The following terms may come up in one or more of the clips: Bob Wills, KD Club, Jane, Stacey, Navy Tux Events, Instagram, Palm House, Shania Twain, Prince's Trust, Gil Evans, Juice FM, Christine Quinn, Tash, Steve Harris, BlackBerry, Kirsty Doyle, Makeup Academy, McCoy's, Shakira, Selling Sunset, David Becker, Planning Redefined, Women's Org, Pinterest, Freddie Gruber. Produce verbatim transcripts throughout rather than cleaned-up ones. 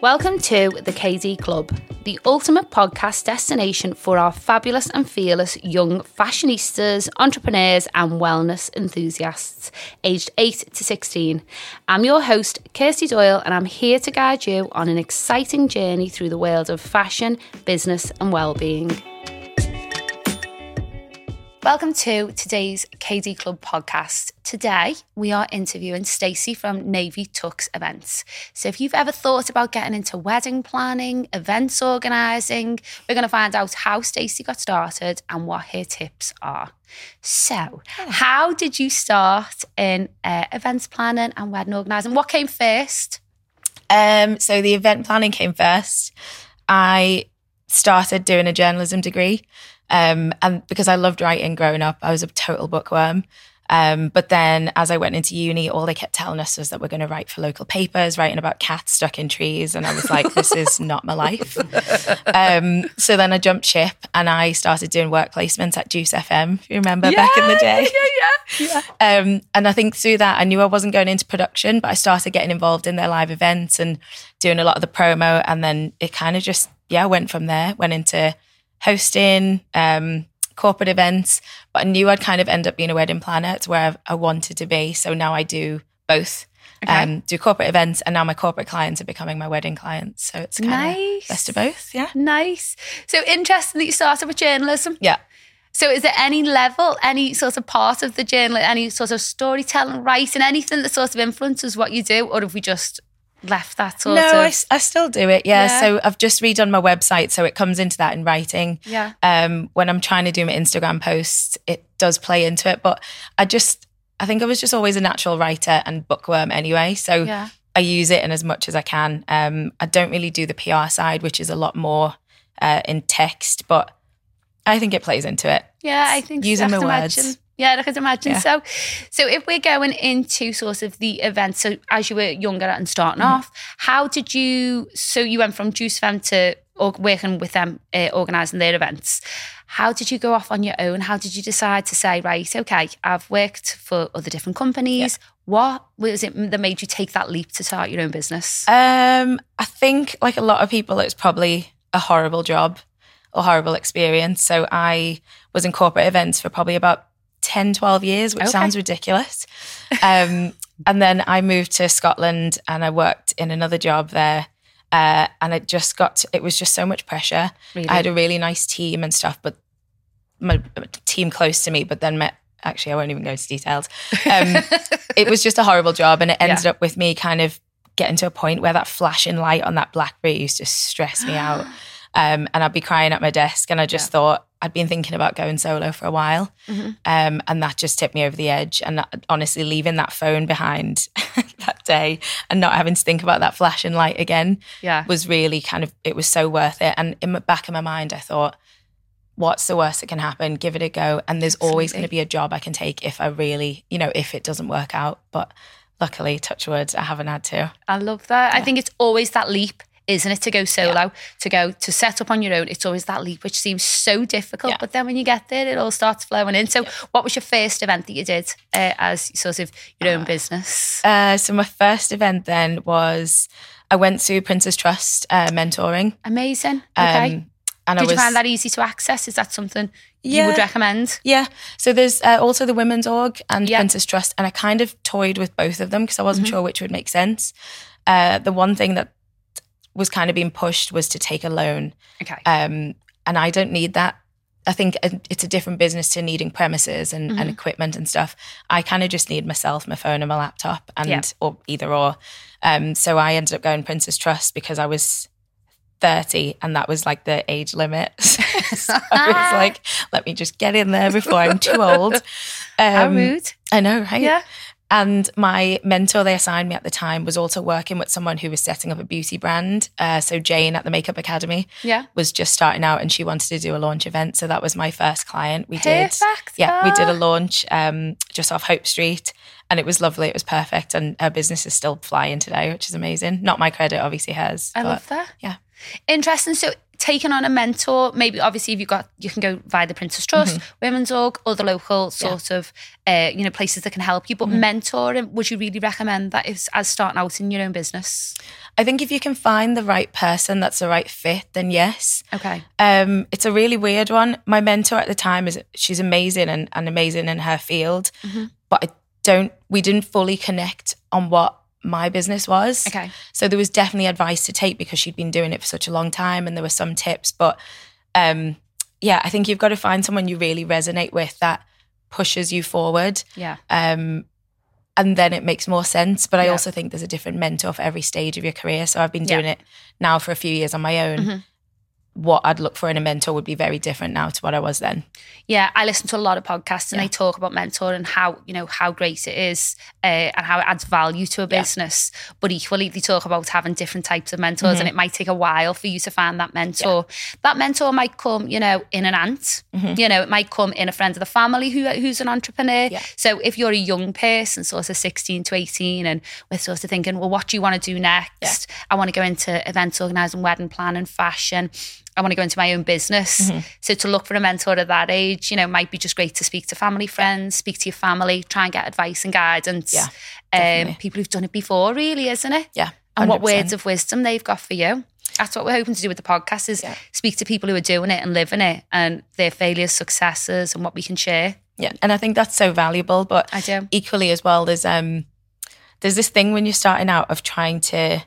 Welcome to the K D Club, the ultimate podcast destination for our fabulous and fearless young fashionistas, entrepreneurs and wellness enthusiasts aged eight to sixteen. I'm your host, Kirsty Doyle, and I'm here to guide you on an exciting journey through the world of fashion, business and well-being. Welcome to today's K D Club podcast. Today, we are interviewing Stacey from Navy Tux Events. So if you've ever thought about getting into wedding planning, events organising, we're going to find out how Stacey got started and what her tips are. So how did you start in uh, events planning and wedding organising? What came first? Um, so the event planning came first. I started doing a journalism degree. Um, and because I loved writing growing up, I was a total bookworm. Um, but then as I went into uni, all they kept telling us was that we're going to write for local papers, writing about cats stuck in trees. And I was like, this is not my life. Um, so then I jumped ship and I started doing work placements at Juice F M, if you remember, yeah, back in the day. Yeah, yeah, yeah. Um, and I think through that, I knew I wasn't going into production, but I started getting involved in their live events and doing a lot of the promo. And then it kind of just, yeah, went from there, went into hosting, um, corporate events, but I knew I'd kind of end up being a wedding planner. It's where I wanted to be. So now I do both, okay. um, do corporate events, and now my corporate clients are becoming my wedding clients. So it's kind nice. of best of both. Yeah. Nice. So interesting that you started with journalism. Yeah. So is there any level, any sort of part of the journal, any sort of storytelling, writing, anything that sort of influences what you do? Or have we just left that sort no, of? No, I, I still do it, yeah. yeah. So I've just redone my website, so it comes into that in writing. Yeah. Um, when I'm trying to do my Instagram posts, it does play into it. But I just, I think I was just always a natural writer and bookworm anyway. So yeah. I use it in as much as I can. Um, I don't really do the P R side, which is a lot more uh, in text, but I think it plays into it. Yeah, I think so. Using my words. Yeah, I could imagine. Yeah. So so if we're going into sort of the events, so as you were younger and starting mm-hmm. off, how did you, so you went from Juice F M to or, working with them, uh, organising their events. How did you go off on your own? How did you decide to say, right, okay, I've worked for other different companies. Yeah. What was it that made you take that leap to start your own business? Um, I think like a lot of people, it's probably a horrible job or horrible experience. So I was in corporate events for probably about ten, twelve years, which okay. sounds ridiculous. Um, and then I moved to Scotland and I worked in another job there. Uh, and it just got, to, it was just so much pressure. Really? I had a really nice team and stuff, but my team close to me, but then met, actually, I won't even go into details. Um, it was just a horrible job. And it ended yeah. up with me kind of getting to a point where that flashing light on that BlackBerry used to stress me out. Um, and I'd be crying at my desk and I just yeah. thought, I'd been thinking about going solo for a while mm-hmm. um, and that just tipped me over the edge. And that, honestly, leaving that phone behind that day and not having to think about that flashing light again yeah. was really kind of, it was so worth it. And in the back of my mind, I thought, what's the worst that can happen? Give it a go. And there's Absolutely. always going to be a job I can take if I really, you know, if it doesn't work out. But luckily, touch wood, I haven't had to. I love that. Yeah. I think it's always that leap. Isn't it, to go solo, yeah. to go, to set up on your own? It's always that leap, which seems so difficult. Yeah. But then when you get there, it all starts flowing in. So yeah. what was your first event that you did uh, as sort of your own uh, business? Uh, so my first event then was, I went to Prince's Trust uh, mentoring. Amazing. Okay. Um, and Did I was, you find that easy to access? Is that something yeah, you would recommend? Yeah. So there's uh, also the Women's Org and yeah. Prince's Trust. And I kind of toyed with both of them because I wasn't mm-hmm. sure which would make sense. Uh, the one thing that was kind of being pushed was to take a loan. Okay. Um, and I don't need that. I think it's a different business to needing premises and, mm-hmm. and equipment and stuff. I kind of just need myself, my phone and my laptop and yeah. or either or. Um, so I ended up going Prince's Trust because I was thirty and that was like the age limit. So I was like, let me just get in there before I'm too old. Um, How rude. I know, right? Yeah. And my mentor they assigned me at the time was also working with someone who was setting up a beauty brand. Uh, so Jane at the Makeup Academy yeah. was just starting out and she wanted to do a launch event. So that was my first client. We perfect. did. Yeah, we did a launch um, just off Hope Street and it was lovely. It was perfect. And her business is still flying today, which is amazing. Not my credit, obviously hers. I but, love that. Yeah. Interesting. So taking on a mentor, maybe obviously if you've got, you can go via the Prince's Trust, mm-hmm. Women's Org, or the local sort yeah. of, uh, you know, places that can help you. But mm-hmm. mentoring, would you really recommend that as, as starting out in your own business? I think if you can find the right person that's the right fit, then yes. Okay. Um, it's a really weird one. My mentor at the time, is she's amazing and, and amazing in her field, mm-hmm. but I don't, we didn't fully connect on what my business was. Okay. So there was definitely advice to take because she'd been doing it for such a long time, and there were some tips. But um, yeah, I think you've got to find someone you really resonate with that pushes you forward. Yeah. Um, and then it makes more sense. But I yeah. also think there's a different mentor for every stage of your career. So I've been doing yeah. it now for a few years on my own. Mm-hmm. What I'd look for in a mentor would be very different now to what I was then. Yeah, I listen to a lot of podcasts and yeah. they talk about mentoring and how, you know, how great it is uh, and how it adds value to a business. Yeah. But equally, they talk about having different types of mentors mm-hmm. and it might take a while for you to find that mentor. Yeah. That mentor might come, you know, in an aunt. Mm-hmm. You know, it might come in a friend of the family who who's an entrepreneur. Yeah. So if you're a young person, sort of sixteen to eighteen, and we're sort of thinking, well, what do you want to do next? Yeah. I want to go into events organising, wedding planning, fashion. I want to go into my own business. Mm-hmm. So to look for a mentor at that age, you know, might be just great to speak to family, friends, speak to your family, try and get advice and guidance. Yeah, um, people who've done it before, really, isn't it? Yeah, one hundred percent. And what words of wisdom they've got for you. That's what we're hoping to do with the podcast is yeah. speak to people who are doing it and living it and their failures, successes and what we can share. Yeah, and I think that's so valuable. But I do. Equally as well, there's um, there's this thing when you're starting out of trying to,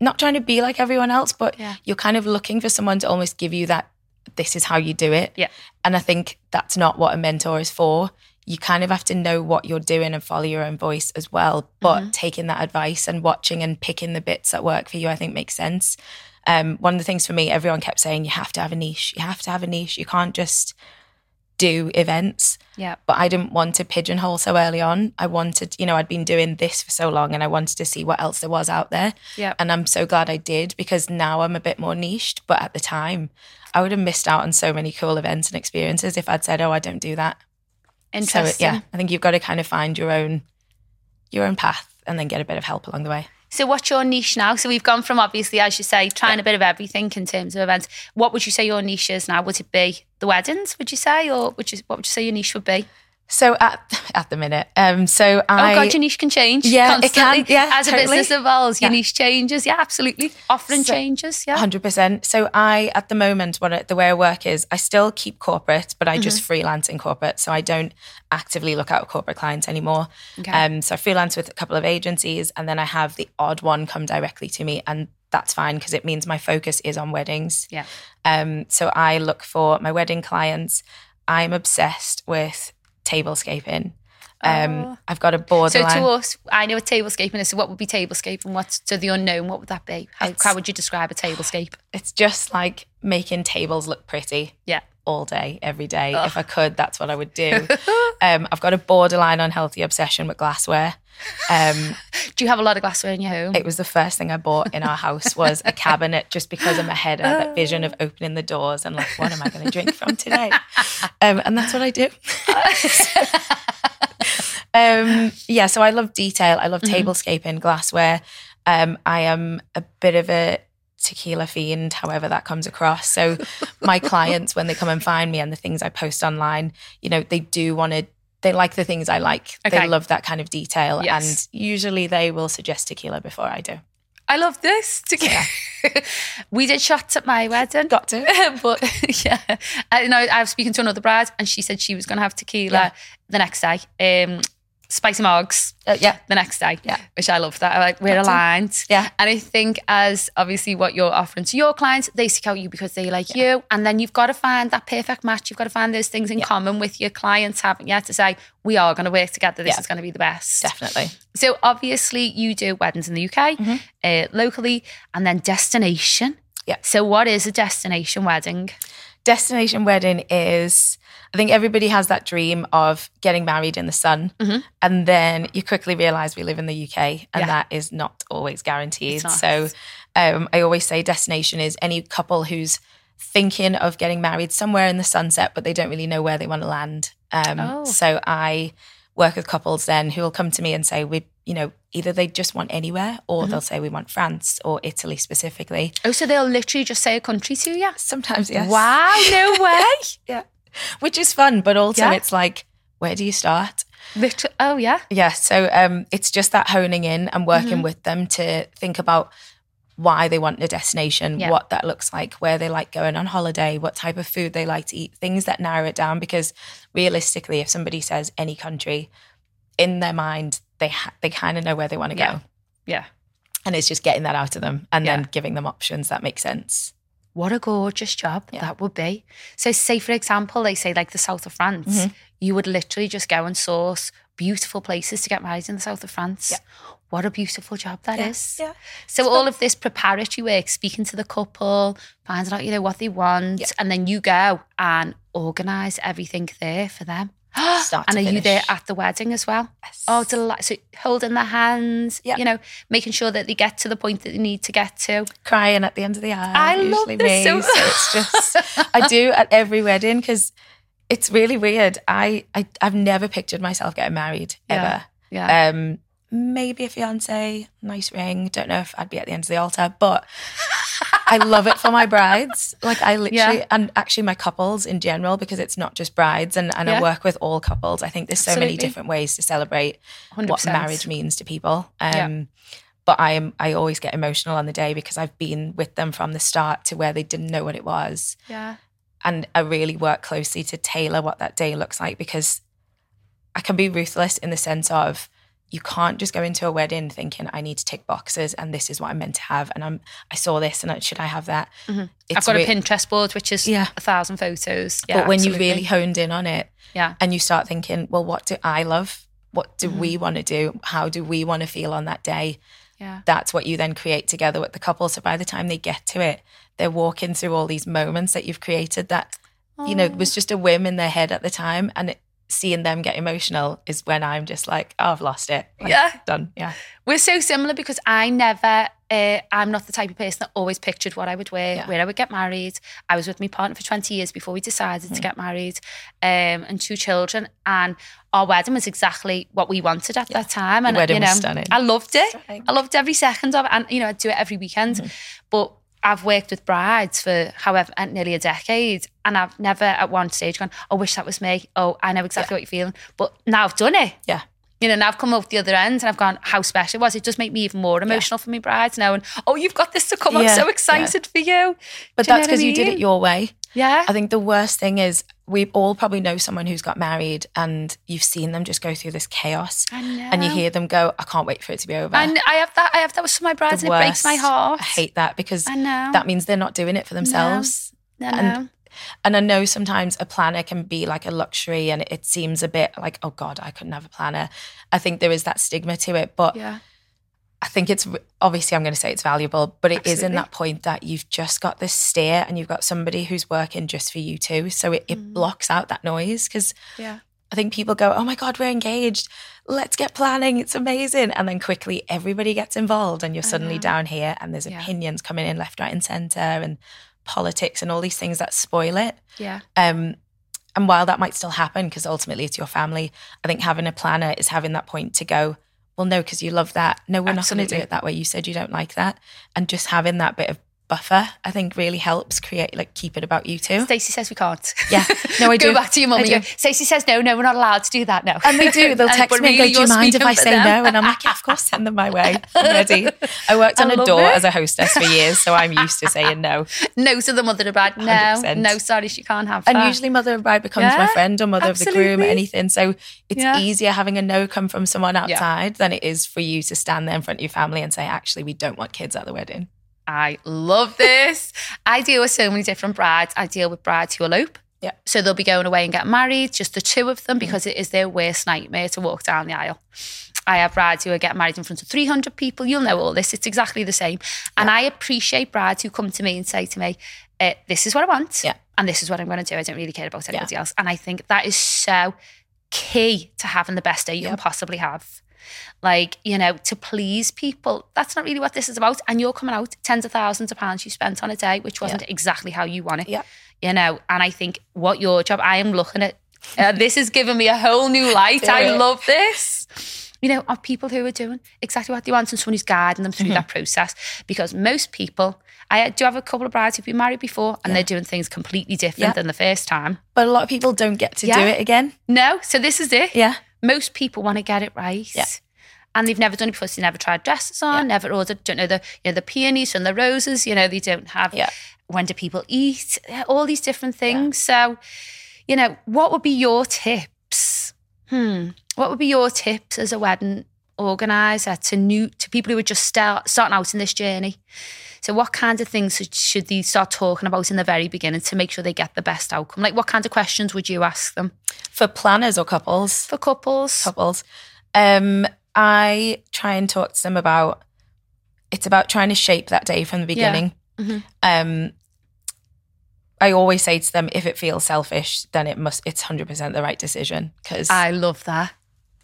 not trying to be like everyone else, but yeah. you're kind of looking for someone to almost give you that, this is how you do it. Yeah. And I think that's not what a mentor is for. You kind of have to know what you're doing and follow your own voice as well. But mm-hmm. taking that advice and watching and picking the bits that work for you, I think makes sense. Um, one of the things for me, everyone kept saying, you have to have a niche. You have to have a niche. You can't just do events. Yeah. But I didn't want to pigeonhole so early on. I wanted, you know, I'd been doing this for so long and I wanted to see what else there was out there. Yeah. And I'm so glad I did because now I'm a bit more niched. But at the time, I would have missed out on so many cool events and experiences if I'd said, oh, I don't do that. Interesting. So, yeah, I think you've got to kind of find your own, your own path and then get a bit of help along the way. So what's your niche now? So we've gone from obviously, as you say, trying yeah. a bit of everything in terms of events. What would you say your niche is now? Would it be the weddings, would you say? Or would you, what would you say your niche would be? So at at the minute, um, so I... Oh God, your niche can change yeah, constantly. It can, yeah, as totally. A business evolves, your yeah. niche changes. Yeah, absolutely. Offering so, changes, yeah. one hundred percent. So I, at the moment, what I, the way I work is I still keep corporate, but I mm-hmm. just freelance in corporate. So I don't actively look out for corporate clients anymore. Okay. Um, so I freelance with a couple of agencies and then I have the odd one come directly to me, and that's fine because it means my focus is on weddings. Yeah. Um. So I look for my wedding clients. I'm obsessed with tablescaping. Um, oh. I've got a borderline. So to us, I know what tablescaping is. So what would be tablescaping? What's to the unknown? What would that be? How, how would you describe a tablescape? It's just like making tables look pretty. Yeah. All day, every day. Oh. If I could, that's what I would do. um, I've got a borderline unhealthy obsession with glassware. Um, do you have a lot of glassware in your home? It was the first thing I bought in our house was a cabinet, just because in my head I had that vision of opening the doors and like, what am I going to drink from today? Um, and that's what I do. um, yeah, so I love detail. I love mm-hmm. tablescaping, glassware. Um, I am a bit of a tequila fiend, however that comes across. So my clients, when they come and find me and the things I post online, you know, they do want to, they like the things I like. Okay. They love that kind of detail. Yes. And usually they will suggest tequila before I do. I love this. Tequila. Yeah. We did shots at my wedding. Got to. But yeah, I know I was speaking to another bride and she said she was going to have tequila yeah. the next day. Um, Spicy Margs, uh, yeah, the next day, yeah, which I love that. Like, we're That's aligned, it. Yeah. And I think, as obviously what you're offering to your clients, they seek out you because they like yeah. you, and then you've got to find that perfect match. You've got to find those things in yeah. common with your clients, haven't you? To say, we are going to work together. This yeah. is going to be the best, definitely. So obviously, you do weddings in the U K, mm-hmm. uh, locally, and then destination. Yeah. So what is a destination wedding? Destination wedding is, I think everybody has that dream of getting married in the sun mm-hmm. and then you quickly realise we live in the U K and yeah. that is not always guaranteed. Not. So um, I always say destination is any couple who's thinking of getting married somewhere in the sunset but they don't really know where they want to land. Um, oh. So I work with couples then who will come to me and say, we, you know, either they just want anywhere or mm-hmm. they'll say we want France or Italy specifically. Oh, so they'll literally just say a country to you? Sometimes, yes. Wow, no way. Yeah. Which is fun, but also yeah. it's like, where do you start? Literally, oh, yeah. Yeah, so um, it's just that honing in and working mm-hmm. with them to think about why they want the destination, yeah. what that looks like, where they like going on holiday, what type of food they like to eat, things that narrow it down. Because realistically, if somebody says any country, in their mind, they ha- they kind of know where they want to yeah. go. Yeah. And it's just getting that out of them and yeah. then giving them options that make sense. What a gorgeous job yeah. that would be. So say, for example, they say like the south of France, mm-hmm. you would literally just go and source beautiful places to get married in the south of France. Yeah. What a beautiful job that yeah, is. Yeah. So it's all fun. Of this preparatory work, speaking to the couple, finding out, you know, what they want. Yeah. And then you go and organise everything there for them. Start and to are finish. You there at the wedding as well? Yes. Oh, delight. So holding their hands, yeah. you know, making sure that they get to the point that they need to get to. Crying at the end of the aisle. I love this me, so-, so it's just, I do at every wedding because it's really weird. I, I, I've never pictured myself getting married ever. Yeah. yeah. Um, Maybe a fiance, nice ring. Don't know if I'd be at the end of the altar, but I love it for my brides. Like I literally, yeah. and actually my couples in general, because it's not just brides and, and yeah. I work with all couples. I think there's so Absolutely. Many different ways to celebrate one hundred percent. What marriage means to people. Um, yeah. But I am, I always get emotional on the day because I've been with them from the start to where they didn't know what it was. Yeah. And I really work closely to tailor what that day looks like because I can be ruthless in the sense of, you can't just go into a wedding thinking I need to tick boxes and this is what I'm meant to have and I'm I saw this and I, should I have that? Mm-hmm. I've got re- a Pinterest board which is yeah. a thousand photos. Yeah, but when absolutely. You really honed in on it, yeah, and you start thinking, well, what do I love? What do mm-hmm. we want to do? How do we want to feel on that day? Yeah, that's what you then create together with the couple. So by the time they get to it, they're walking through all these moments that you've created that Aww. You know was just a whim in their head at the time and. It, seeing them get emotional is when I'm just like, oh, I've lost it. Like, yeah. Done. Yeah. We're so similar because I never, uh, I'm not the type of person that always pictured what I would wear, yeah. where I would get married. I was with my partner for twenty years before we decided mm-hmm. to get married um, and two children. And our wedding was exactly what we wanted at yeah. that time. And the wedding you know, was stunning. I loved it. Stunning. I loved every second of it. And, you know, I'd do it every weekend. Mm-hmm. But I've worked with brides for however nearly a decade and I've never at one stage gone, I wish that was me. Oh, I know exactly yeah. what you're feeling. But now I've done it. Yeah. You know, now I've come out the other end and I've gone, how special it was. It does make me even more emotional yeah. for my brides now. And, oh, you've got this to come. Yeah. I'm so excited yeah. for you. But that's because I mean? You did it your way. Yeah. I think the worst thing is we all probably know someone who's got married and you've seen them just go through this chaos. I know. And you hear them go, I can't wait for it to be over. And I have that. I have that with some of my brides the and worst. It breaks my heart. I hate that because I know. That means they're not doing it for themselves. No. No, and, no. And I know sometimes a planner can be like a luxury and it seems a bit like, oh God, I couldn't have a planner. I think there is that stigma to it. But yeah. I think it's, obviously I'm going to say it's valuable, but it Absolutely. Is in that point that you've just got this steer and you've got somebody who's working just for you too. So it, it mm. blocks out that noise because yeah. I think people go, oh my God, we're engaged. Let's get planning. It's amazing. And then quickly everybody gets involved and you're I suddenly know. Down here and there's yeah. opinions coming in left, right and centre and politics and all these things that spoil it. Yeah. Um, and while that might still happen, because ultimately it's your family, I think having a planner is having that point to go, well, no, because you love that. No, we're Absolutely. Not going to do it that way. You said you don't like that. And just having that bit of buffer, I think really helps create, like keep it about you too. Stacey says we can't. Yeah. No, I do. Go back to your mum. Stacey says, no, no, we're not allowed to do that now. And they do. They'll text and, me and really go, do you mind if I say them? No? And I'm like, yeah, of course, send them my way. I'm ready. I worked on I a door it. As a hostess for years, so I'm used to saying no. No to the mother of bride. No, one hundred percent. No, sorry, she can't have that. And usually mother of bride becomes yeah, my friend or mother absolutely. Of the groom, anything. So it's yeah. easier having a no come from someone outside yeah. than it is for you to stand there in front of your family and say, actually, we don't want kids at the wedding. I love this. I deal with so many different brides. I deal with brides who elope. Yeah. So they'll be going away and get married, just the two of them, because it is their worst nightmare to walk down the aisle. I have brides who are getting married in front of three hundred people. You'll know all this. It's exactly the same. And yeah. I appreciate brides who come to me and say to me, eh, this is what I want. Yeah. And this is what I'm going to do. I don't really care about anybody yeah. else. And I think that is so key to having the best day you yeah. can possibly have. Like, you know, to please people, that's not really what this is about. And you're coming out tens of thousands of pounds you spent on a day, which wasn't yeah. exactly how you want it, yeah. you know. And I think what your job, I am looking at, uh, this has given me a whole new light. I love this. you know, of people who are doing exactly what they want and someone who's guiding them through mm-hmm. that process. Because most people, I do have a couple of brides who've been married before and yeah. they're doing things completely different yeah. than the first time. But a lot of people don't get to yeah. do it again. No, so this is it. Yeah. Most people want to get it right. Yeah. And they've never done it before, so they never tried dresses on, yeah. never ordered, don't know the you know the peonies and the roses, you know, they don't have, yeah. when do people eat, all these different things. Yeah. So, you know, what would be your tips? Hmm. What would be your tips as a wedding organiser to new to people who are just start, starting out in this journey? So what kinds of things should, should they start talking about in the very beginning to make sure they get the best outcome? Like what kinds of questions would you ask them? For planners or couples? For couples. Couples. Um... I try and talk to them about, it's about trying to shape that day from the beginning. Yeah. Mm-hmm. Um, I always say to them, if it feels selfish, then it must, it's one hundred percent the right decision. Cause I love that.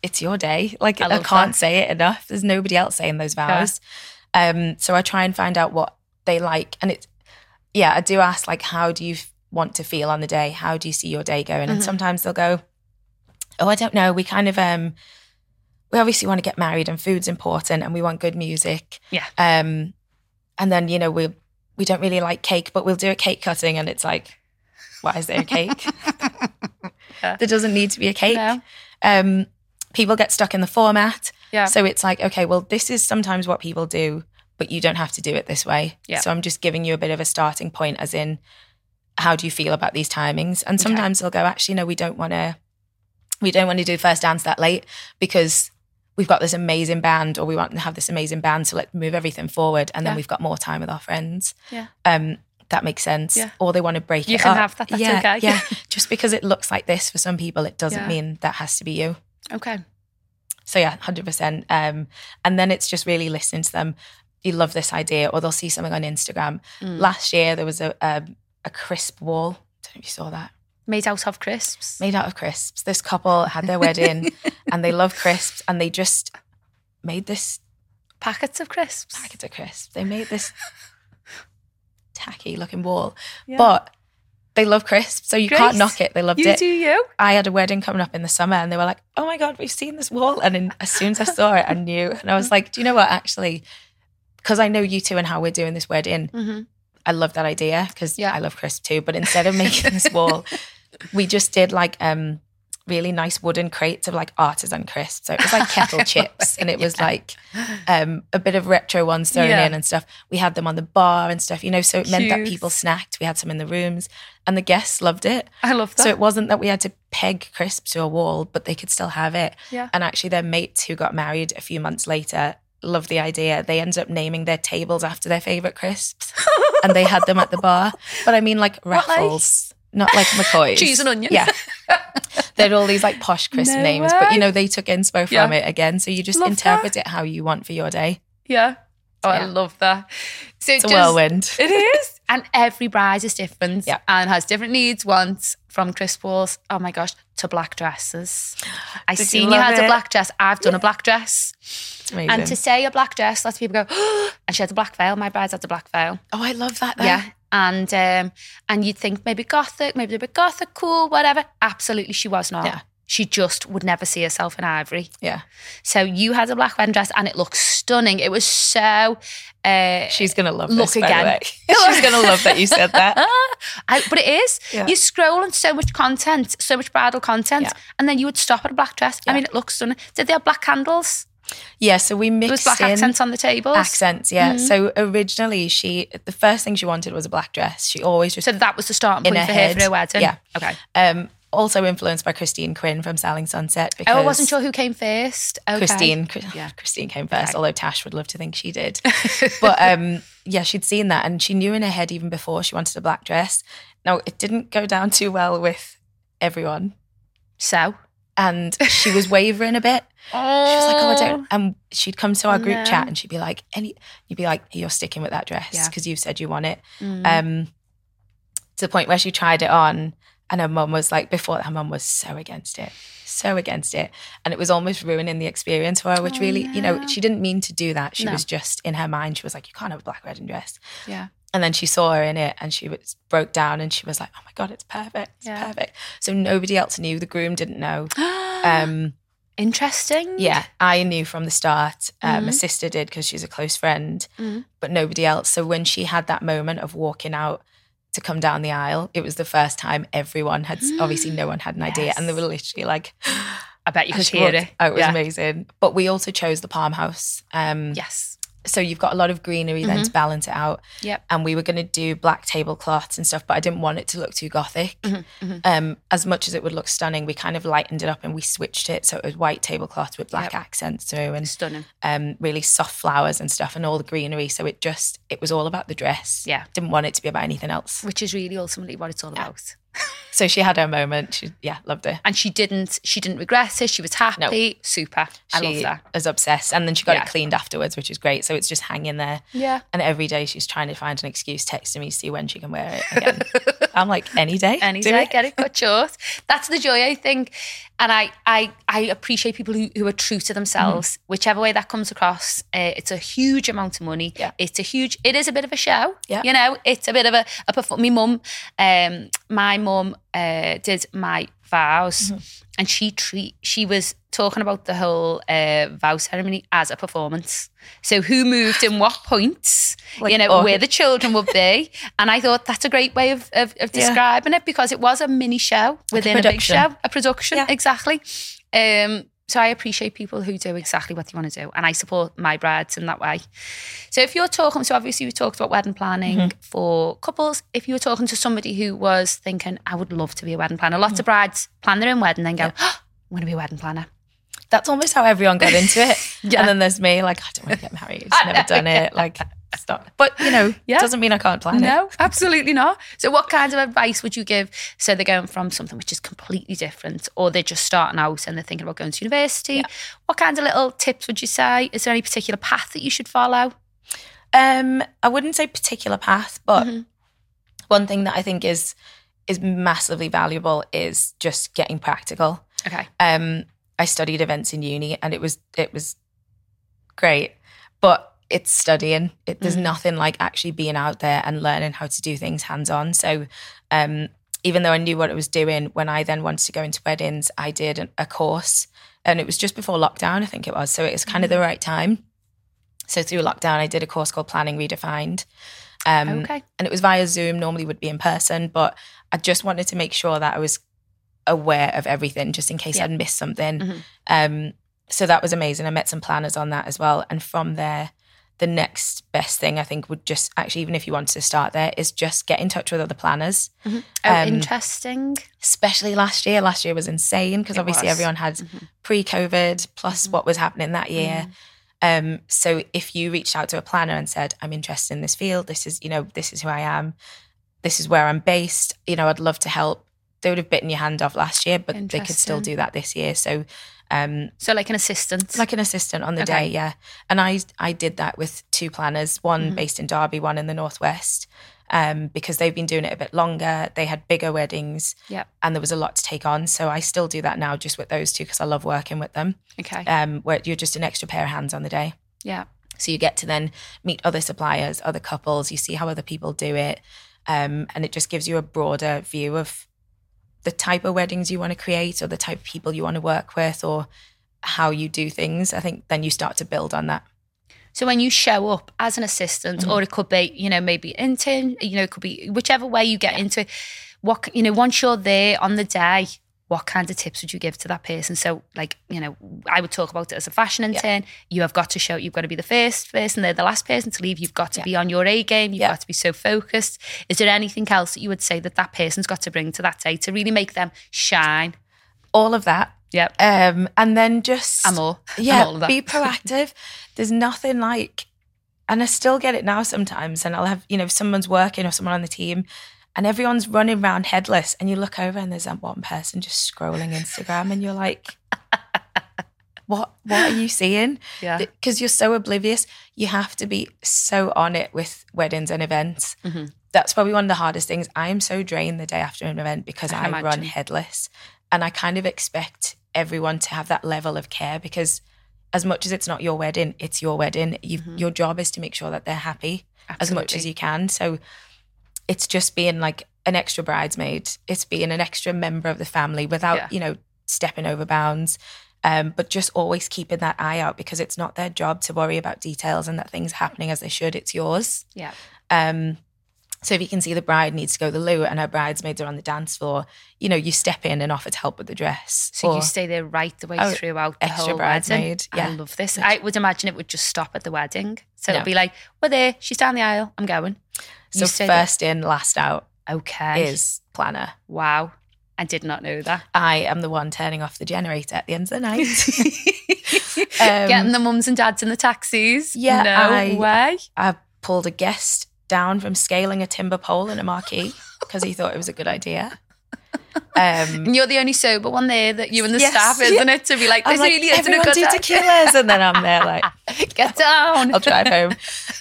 It's your day. Like I, I can't that. say it enough. There's nobody else saying those vows. Yeah. Um, so I try and find out what they like. And it's, yeah, I do ask like, how do you want to feel on the day? How do you see your day going? Mm-hmm. And sometimes they'll go, oh, I don't know. We kind of... um. We obviously want to get married and food's important and we want good music. Yeah. Um, and then, you know, we we don't really like cake, but we'll do a cake cutting and it's like, why is there a cake? yeah. There doesn't need to be a cake. No. Um, people get stuck in the format. Yeah. So it's like, okay, well, this is sometimes what people do, but you don't have to do it this way. Yeah. So I'm just giving you a bit of a starting point as in, how do you feel about these timings? And sometimes okay. they'll go, actually, no, we don't want to, we don't want to do the first dance that late because... we've got this amazing band or we want to have this amazing band, so let's move everything forward and then yeah. we've got more time with our friends. Yeah. Um, that makes sense. Yeah. Or they want to break you it up. You can have that, that's yeah, okay. yeah. Just because it looks like this for some people, it doesn't yeah. mean that has to be you. Okay. So yeah, one hundred percent. Um, and then it's just really listening to them. You love this idea or they'll see something on Instagram. Mm. Last year there was a, a, a crisp wall. I don't know if you saw that. Made out of crisps. Made out of crisps. This couple had their wedding and they love crisps and they just made this... Packets of crisps. Packets of crisps. They made this tacky looking wall. Yeah. But they love crisps, so you Grace, can't knock it. They loved you it. You do you. I had a wedding coming up in the summer and they were like, oh my God, we've seen this wall. And then as soon as I saw it, I knew. And I was like, do you know what, actually, because I know you two and how we're doing this wedding, mm-hmm. I love that idea because yeah. I love crisp too. But instead of making this wall, we just did like um, really nice wooden crates of like artisan crisps. So it was like kettle chips and it was yeah. like um, a bit of retro ones thrown yeah. in and stuff. We had them on the bar and stuff, you know, so it Cute. meant that people snacked. We had some in the rooms and the guests loved it. I love that. So it wasn't that we had to peg crisps to a wall, but they could still have it. Yeah. And actually their mates who got married a few months later love the idea. They ended up naming their tables after their favourite crisps and they had them at the bar. But I mean like Raffles, not like McCoy's. Cheese and onion. Yeah. They had all these like posh crisp no names, way. But you know, they took inspo yeah. from it again. So you just love interpret that. It how you want for your day. Yeah. Oh, yeah. I love that. So it's it a just, whirlwind. It is. And every bride is different yeah. and has different needs, wants, from crisp walls, oh my gosh, to black dresses. I've seen you, you had it? a black dress. I've done yeah. a black dress. And to say a black dress, lots of people go, oh, and she had a black veil. My bride's had a black veil. Oh, I love that. Then. Yeah. And um, and you'd think maybe gothic, maybe a bit gothic, cool, whatever. Absolutely, she was not. Yeah. She just would never see herself in ivory. Yeah. So you had a black wedding dress and it looked stunning. It was so... Uh, She's going to love look this, again. By the way. She's going to love that you said that. I, but it is. Yeah. You're scrolling so much content, so much bridal content, yeah. and then you would stop at a black dress. Yeah. I mean, it looks stunning. Did they have black candles? Yeah, so we mixed in... There was black in accents on the tables. Accents, yeah. Mm-hmm. So originally, she the first thing she wanted was a black dress. She always... Just so that was the starting point her for head. her for her wedding? Yeah. Okay. Um, Also influenced by Christine Quinn from Selling Sunset. Because oh, I wasn't sure who came first. Okay. Christine, yeah. Christine came first, okay. although Tash would love to think she did. But um, yeah, she'd seen that and she knew in her head even before she wanted a black dress. Now, it didn't go down too well with everyone. So? And she was wavering a bit. Oh. She was like, oh, I don't. And she'd come to our group no. chat and she'd be like, any, you'd be like, you're sticking with that dress because yeah. you've said you want it. Mm. Um, to the point where she tried it on. And her mum was like, before her mum was so against it, so against it. And it was almost ruining the experience for her, which oh, really, yeah. you know, she didn't mean to do that. She no. was just in her mind, she was like, you can't have a black wedding dress. Yeah. And then she saw her in it and she was, broke down and she was like, oh my God, it's perfect. It's yeah. perfect. So nobody else knew. The groom didn't know. Um, interesting. Yeah, I knew from the start. Um, mm-hmm. My sister did because she's a close friend, mm-hmm. but nobody else. So when she had that moment of walking out to come down the aisle, it was the first time everyone had, mm-hmm. obviously no one had an yes. idea. And they were literally like... I bet you could hear it. Oh, it was yeah. amazing. But we also chose the Palm House. Um, yes. So you've got a lot of greenery mm-hmm. then to balance it out. Yep. And we were going to do black tablecloths and stuff, but I didn't want it to look too gothic. Mm-hmm, mm-hmm. Um, as much as it would look stunning, we kind of lightened it up and we switched it. So it was white tablecloth with black yep. accents through and stunning. Um, really soft flowers and stuff and all the greenery. So it just, it was all about the dress. Yeah. Didn't want it to be about anything else. Which is really ultimately what it's all yeah. about. So she had her moment. She, yeah, loved it. And she didn't She didn't regret it. She was happy. No. Super. I she love that. She was obsessed. And then she got yeah. it cleaned afterwards, which is great. So it's just hanging there. Yeah. And every day she's trying to find an excuse, texting me to see when she can wear it again. I'm like, any day. Any day. It. Get it cut short. That's the joy, I think. And I I, I appreciate people who, who are true to themselves, mm-hmm. whichever way that comes across. Uh, it's a huge amount of money. Yeah. It's a huge, it is a bit of a show. Yeah. You know, it's a bit of a, a perform. My mum, um, my mum, Uh, did my vows mm-hmm. and she treat, she was talking about the whole uh, vow ceremony as a performance. So who moved in what points, like, you know, oh. where the children would be. And I thought that's a great way of, of, of describing yeah. it, because it was a mini show within like a, a big show, a production, yeah. exactly. Um, so I appreciate people who do exactly what they want to do, and I support my brides in that way. So if you're talking, so obviously we talked about wedding planning mm-hmm. for couples. If you were talking to somebody who was thinking, I would love to be a wedding planner. Lots mm-hmm. of brides plan their own wedding and then go, oh, I'm going to be a wedding planner. That's almost how everyone got into it. yeah. And then there's me, like, I don't want to get married. I've never done it. Like, stop. But, you know, yeah. it doesn't mean I can't plan no, it. No, absolutely not. So what kind of advice would you give? So they're going from something which is completely different, or they're just starting out and they're thinking about going to university. Yeah. What kind of little tips would you say? Is there any particular path that you should follow? Um, I wouldn't say particular path, but mm-hmm. one thing that I think is is massively valuable is just getting practical. Okay. Um, I studied events in uni, and it was it was great, but it's studying. It, there's mm-hmm. nothing like actually being out there and learning how to do things hands-on. So um, even though I knew what I was doing, when I then wanted to go into weddings, I did an, a course, and it was just before lockdown, I think it was. So it was kind mm-hmm. of the right time. So through lockdown, I did a course called Planning Redefined. Um, okay. And it was via Zoom, normally would be in person, but I just wanted to make sure that I was aware of everything, just in case yeah. I'd missed something. Mm-hmm. Um, so that was amazing. I met some planners on that as well. And from there, the next best thing, I think, would just actually, even if you wanted to start there, is just get in touch with other planners. Mm-hmm. Oh, um, interesting. Especially last year. Last year was insane because obviously was. everyone had mm-hmm. pre-COVID plus mm-hmm. what was happening that year. Mm-hmm. Um, so if you reached out to a planner and said, I'm interested in this field, this is, you know, this is who I am, this is where I'm based, you know, I'd love to help. They would have bitten your hand off last year, but they could still do that this year. So Um, so like an assistant? Like an assistant on the okay. day, yeah. And I I did that with two planners, one mm-hmm. based in Derby, one in the Northwest, um, because they've been doing it a bit longer. They had bigger weddings yep. and there was a lot to take on. So I still do that now just with those two because I love working with them. Okay. Um, where you're just an extra pair of hands on the day. Yeah. So you get to then meet other suppliers, other couples, you see how other people do it. Um, and it just gives you a broader view of the type of weddings you want to create or the type of people you want to work with or how you do things. I think then you start to build on that. So when you show up as an assistant mm-hmm. or it could be, you know, maybe intern, you know, it could be whichever way you get yeah. into it, what, you know, once you're there on the day, what kind of tips would you give to that person? So like, you know, I would talk about it as a fashion intern. Yeah. You have got to show, you've got to be the first person there, the last person to leave. You've got to yeah. be on your A game. You've yeah. got to be so focused. Is there anything else that you would say that that person's got to bring to that day to really make them shine? All of that. Yep. Um, and then just... I'm all. Yeah, I'm all of that. Be proactive. There's nothing like... And I still get it now sometimes. And I'll have, you know, if someone's working or someone on the team... And everyone's running around headless and you look over and there's that one person just scrolling Instagram and you're like, what What are you seeing? Yeah. Because you're so oblivious. You have to be so on it with weddings and events. Mm-hmm. That's probably one of the hardest things. I am so drained the day after an event because I, I run headless. And I kind of expect everyone to have that level of care because as much as it's not your wedding, it's your wedding. You've, mm-hmm. Your job is to make sure that they're happy Absolutely. As much as you can. So... It's just being like an extra bridesmaid. It's being an extra member of the family without, yeah. you know, stepping over bounds. Um, but just always keeping that eye out, because it's not their job to worry about details and that things happening as they should. It's yours. Yeah. Um, so if you can see the bride needs to go to the loo and her bridesmaids are on the dance floor, you know, you step in and offer to help with the dress. So or, you stay there right the way oh, throughout the extra whole bridesmaid. Wedding. Yeah. I love this. I would imagine it would just stop at the wedding. So no. It'd be like, we're there, she's down the aisle, I'm going. So first there. in, last out. Okay. Is planner. Wow. I did not know that. I am the one turning off the generator at the end of the night. um, Getting the mums and dads in the taxis. Yeah. No I, way. I pulled a guest down from scaling a timber pole in a marquee because he thought it was a good idea. Um, and you're the only sober one there, that you and the yes, staff, isn't yeah. it? To be like, this really like, isn't a good tequilas. And then I'm there like, get down. I'll drive home.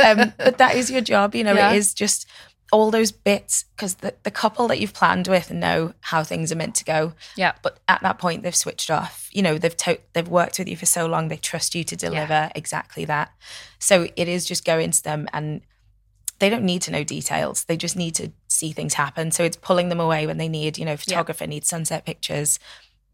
Um, but that is your job. You know, yeah. It is just... all those bits, because the, the couple that you've planned with know how things are meant to go. Yeah. But at that point, they've switched off. You know, they've to- they've worked with you for so long, they trust you to deliver yeah. exactly that. So it is just going to them, and they don't need to know details. They just need to see things happen. So it's pulling them away when they need, you know, photographer yeah. needs sunset pictures.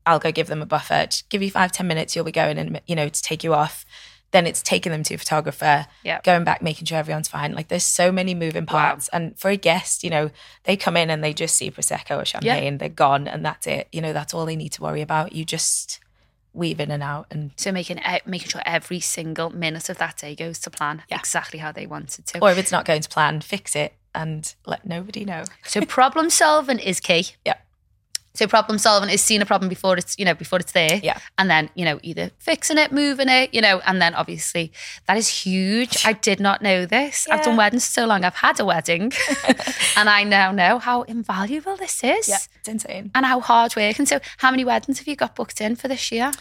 I'll go give them a buffer. Just give you five, ten minutes, you'll be going and, you know, to take you off. Then it's taking them to a photographer, yep. going back, making sure everyone's fine. Like, there's so many moving parts. Wow. And for a guest, you know, they come in and they just see Prosecco or champagne, yep. they're gone, and that's it. You know, that's all they need to worry about. You just weave in and out. and So making making sure every single minute of that day goes to plan yeah. exactly how they wanted to. Or if it's not going to plan, fix it and let nobody know. So problem solving is key. Yeah. So problem solving is seeing a problem before it's, you know, before it's there. Yeah. And then, you know, either fixing it, moving it, you know, and then obviously that is huge. I did not know this. Yeah. I've done weddings so long. I've had a wedding and I now know how invaluable this is. Yeah, it's insane. And how hard work. And so how many weddings have you got booked in for this year?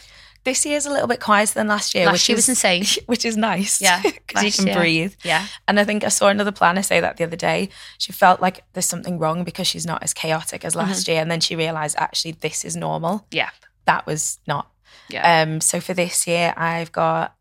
This year's a little bit quieter than last year. Last which year is, was insane. Which is nice. Yeah. Because you can year. breathe. Yeah. And I think I saw another planner say that the other day. She felt like there's something wrong because she's not as chaotic as last mm-hmm. year. And then she realised, actually, this is normal. Yeah. That was not. Yeah. Um, so for this year, I've got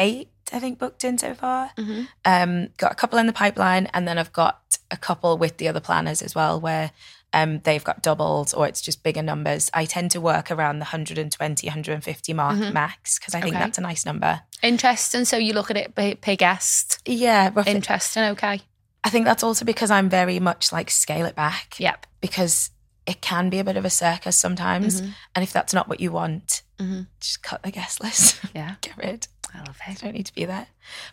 eight, I think, booked in so far. Mm-hmm. Um, got a couple in the pipeline. And then I've got a couple with the other planners as well where... Um, they've got doubles or it's just bigger numbers. I tend to work around the one twenty, one fifty mark mm-hmm. max because I think okay. that's a nice number. Interesting. So you look at it per, per guest. Yeah. Roughly. Interesting. Okay. I think that's also because I'm very much like scale it back. Yep. Because it can be a bit of a circus sometimes. Mm-hmm. And if that's not what you want, mm-hmm. just cut the guest list. Yeah. Get rid. I love it. I don't need to be there.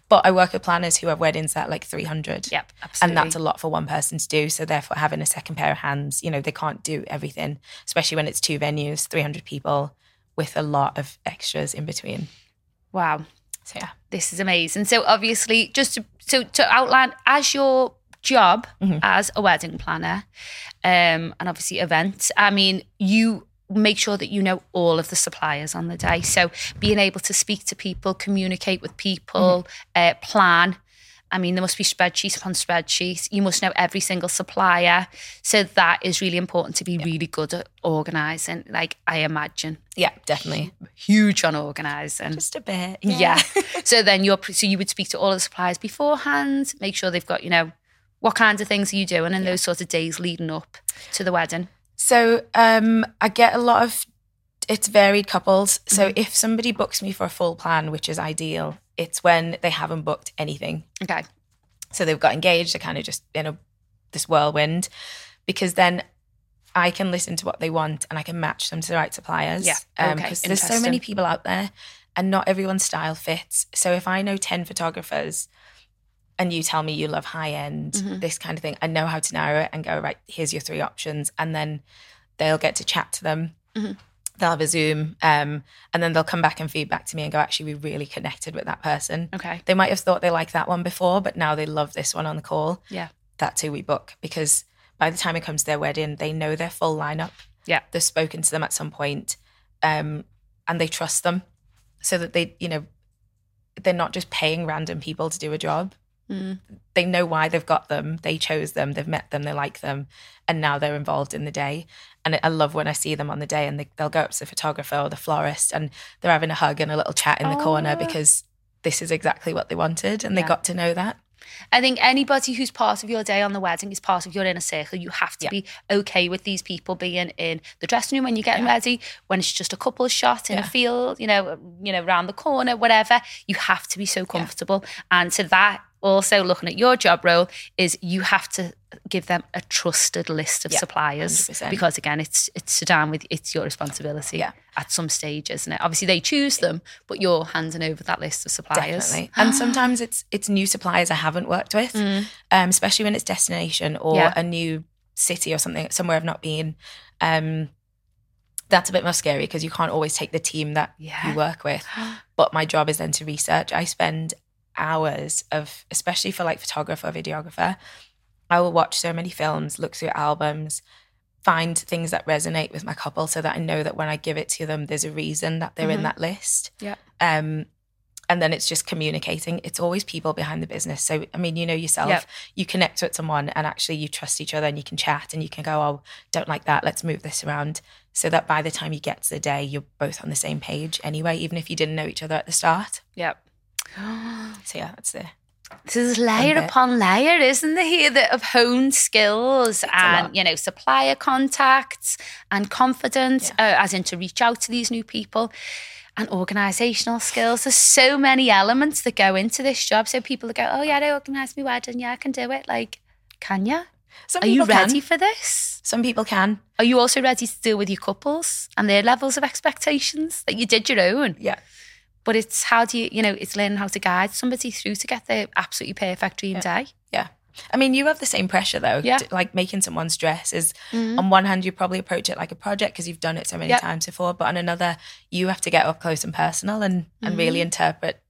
But I work with planners who have weddings at like three hundred. Yep, absolutely. And that's a lot for one person to do. So therefore having a second pair of hands, you know, they can't do everything, especially when it's two venues, three hundred people with a lot of extras in between. Wow. So yeah. This is amazing. So obviously just to, so to outline as your job mm-hmm. as a wedding planner um, and obviously events, I mean, you... make sure that you know all of the suppliers on the day. So being able to speak to people, communicate with people, mm-hmm. uh, plan. I mean, there must be spreadsheets upon spreadsheets. You must know every single supplier. So that is really important to be yeah. really good at organising, like I imagine. Yeah, definitely. Huge on organising. Just a bit. Yeah. yeah. So then you're, so you would speak to all of the suppliers beforehand, make sure they've got, you know, what kinds of things are you doing in yeah. those sort of days leading up to the wedding? So um, I get a lot of, it's varied couples. So mm-hmm. if somebody books me for a full plan, which is ideal, it's when they haven't booked anything. Okay. So they've got engaged, they're kind of just in a, this whirlwind, because then I can listen to what they want and I can match them to the right suppliers. Yeah, okay, um, because there's so many people out there and not everyone's style fits. So if I know ten photographers and you tell me you love high-end, mm-hmm. this kind of thing, I know how to narrow it and go, right, here's your three options. And then they'll get to chat to them. Mm-hmm. They'll have a Zoom. Um, and then they'll come back and feedback to me and go, actually, we really connected with that person. Okay. They might have thought they liked that one before, but now they love this one on the call. Yeah. That's who we book. Because by the time it comes to their wedding, they know their full lineup. Yeah. They've spoken to them at some point. Um, and they trust them so that they, you know, they're not just paying random people to do a job. Mm. They know why they've got them, they chose them, they've met them, they like them, and now they're involved in the day. And I love when I see them on the day and they, they'll go up to the photographer or the florist and they're having a hug and a little chat in the oh. corner, because this is exactly what they wanted and yeah. they got to know that. I think anybody who's part of your day on the wedding is part of your inner circle. You have to yeah. be okay with these people being in the dressing room when you're getting yeah. ready, when it's just a couple shot in yeah. a field, you know, you know, round the corner, whatever. You have to be so comfortable. Yeah. And to that, also looking at your job role is you have to give them a trusted list of yeah, suppliers one hundred percent. Because again, it's it's down with it's your responsibility yeah. at some stage, isn't it? Obviously, they choose them, but you're handing over that list of suppliers. Definitely. And sometimes it's it's new suppliers I haven't worked with, mm. um, especially when it's destination or yeah. a new city or something somewhere I've not been. Um, that's a bit more scary because you can't always take the team that yeah. you work with. But my job is then to research. I spend hours of, especially for like photographer, videographer, I will watch so many films, look through albums, find things that resonate with my couple so that I know that when I give it to them, there's a reason that they're mm-hmm. in that list. Yeah. Um, and then it's just communicating. It's always people behind the business. So, I mean, you know yourself, yep. you connect with someone and actually you trust each other and you can chat and you can go, oh, don't like that. Let's move this around. So that by the time you get to the day, you're both on the same page anyway, even if you didn't know each other at the start. Yep. So yeah, that's it. This is layer upon layer, isn't there, here that of honed skills it's and, you know, supplier contacts and confidence, yeah. uh, as in to reach out to these new people and organisational skills. There's so many elements that go into this job. So people that go, oh yeah, I organised my wedding, yeah, I can do it. Like, can you? Some Are you ready can. for this? Some people can. Are you also ready to deal with your couples and their levels of expectations that you did your own? Yeah. But it's how do you, you know, it's learning how to guide somebody through to get their absolutely perfect dream yeah. day. Yeah. I mean, you have the same pressure though. Yeah. To, like making someone's dress is, mm-hmm. on one hand, you probably approach it like a project because you've done it so many yep. times before. But on another, you have to get up close and personal and, mm-hmm. and really interpret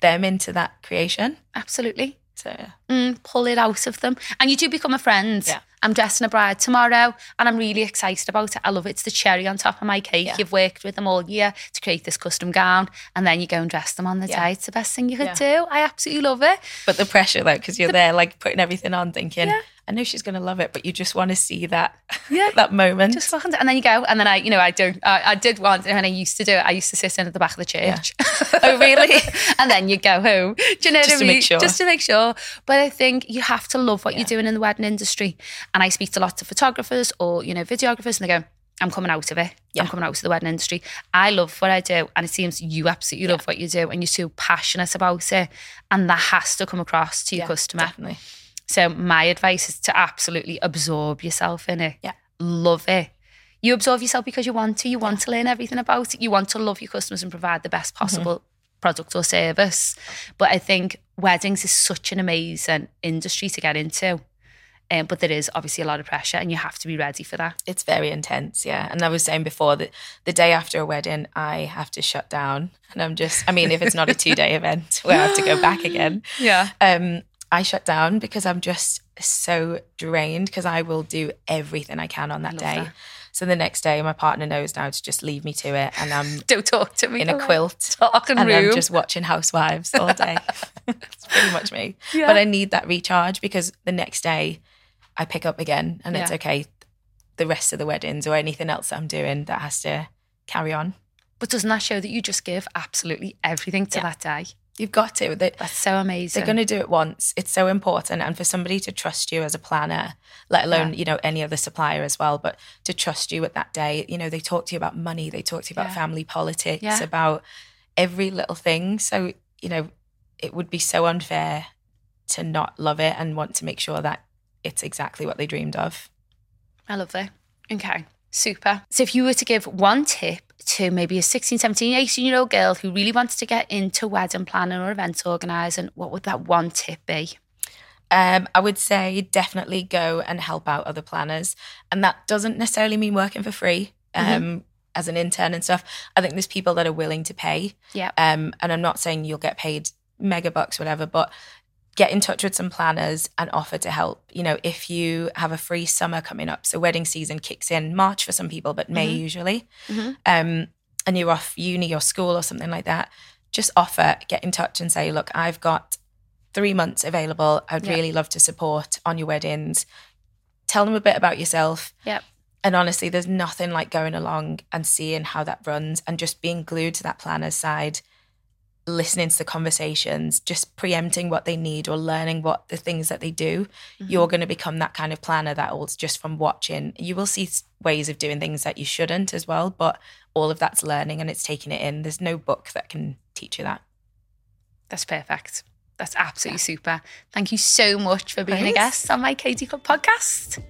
them into that creation. Absolutely. So yeah. Mm, pull it out of them. And you do become a friend. Yeah. I'm dressing a bride tomorrow and I'm really excited about it. I love it. It's the cherry on top of my cake. Yeah. You've worked with them all year to create this custom gown and then you go and dress them on the yeah. day. It's the best thing you could yeah. do. I absolutely love it. But the pressure though, because you're the, there like putting everything on thinking, yeah. I know she's going to love it, but you just want to see that yeah. that moment. Just want to, and then you go, and then I, you know, I do, I, I did want, and I used to do it. I used to sit in at the back of the church. Yeah. Oh, really? And then you go home. Do you know just what I mean? To make sure. Just to make sure. But I think you have to love what yeah. you're doing in the wedding industry. And I speak to lots of photographers or, you know, videographers and they go, I'm coming out of it. Yeah. I'm coming out of the wedding industry. I love what I do. And it seems you absolutely yeah. love what you do and you're so passionate about it. And that has to come across to your yeah, customer. Definitely. So my advice is to absolutely absorb yourself in it. Yeah. Love it. You absorb yourself because you want to. You want yeah. to learn everything about it. You want to love your customers and provide the best possible mm-hmm. product or service. But I think weddings is such an amazing industry to get into. Um, but there is obviously a lot of pressure and you have to be ready for that. It's very intense, yeah. And I was saying before that the day after a wedding, I have to shut down. And I'm just, I mean, if it's not a two-day event, we'll have to go back again. Yeah. Um, I shut down because I'm just so drained because I will do everything I can on that day. That. So the next day, my partner knows now to just leave me to it. And I'm Don't talk to me in a quilt. Talk and room. I'm just watching Housewives all day. It's pretty much me. Yeah. But I need that recharge because the next day, I pick up again and yeah. it's okay. The rest of the weddings or anything else that I'm doing that has to carry on. But doesn't that show that you just give absolutely everything to yeah. that day? You've got to. They, That's so amazing. They're going to do it once. It's so important. And for somebody to trust you as a planner, let alone, yeah. you know, any other supplier as well, but to trust you at that day, you know, they talk to you about money. They talk to you about yeah. family politics, yeah. about every little thing. So, you know, it would be so unfair to not love it and want to make sure that it's exactly what they dreamed of. I love that. Okay, super. So if you were to give one tip to maybe a sixteen, seventeen, eighteen-year-old girl who really wants to get into wedding planning or event organising, what would that one tip be? Um, I would say definitely go and help out other planners. And that doesn't necessarily mean working for free um, mm-hmm. as an intern and stuff. I think there's people that are willing to pay. Yeah. Um, and I'm not saying you'll get paid mega bucks, whatever, but get in touch with some planners and offer to help. You know, if you have a free summer coming up, so wedding season kicks in March for some people, but May mm-hmm. usually, mm-hmm. um, and you're off uni or school or something like that, just offer, get in touch and say, look, I've got three months available. I'd yep. really love to support on your weddings. Tell them a bit about yourself. Yep. And honestly, there's nothing like going along and seeing how that runs and just being glued to that planner's side. listening to the conversations, just preempting what they need or learning what the things that they do, mm-hmm. you're going to become that kind of planner that holds just from watching. You will see ways of doing things that you shouldn't as well, but all of that's learning and it's taking it in. There's no book that can teach you that. That's perfect. That's absolutely yeah. super. Thank you so much for being Please. a guest on my K D Club podcast.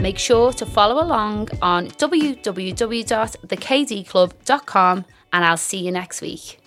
Make sure to follow along on w w w dot the k d club dot com and I'll see you next week.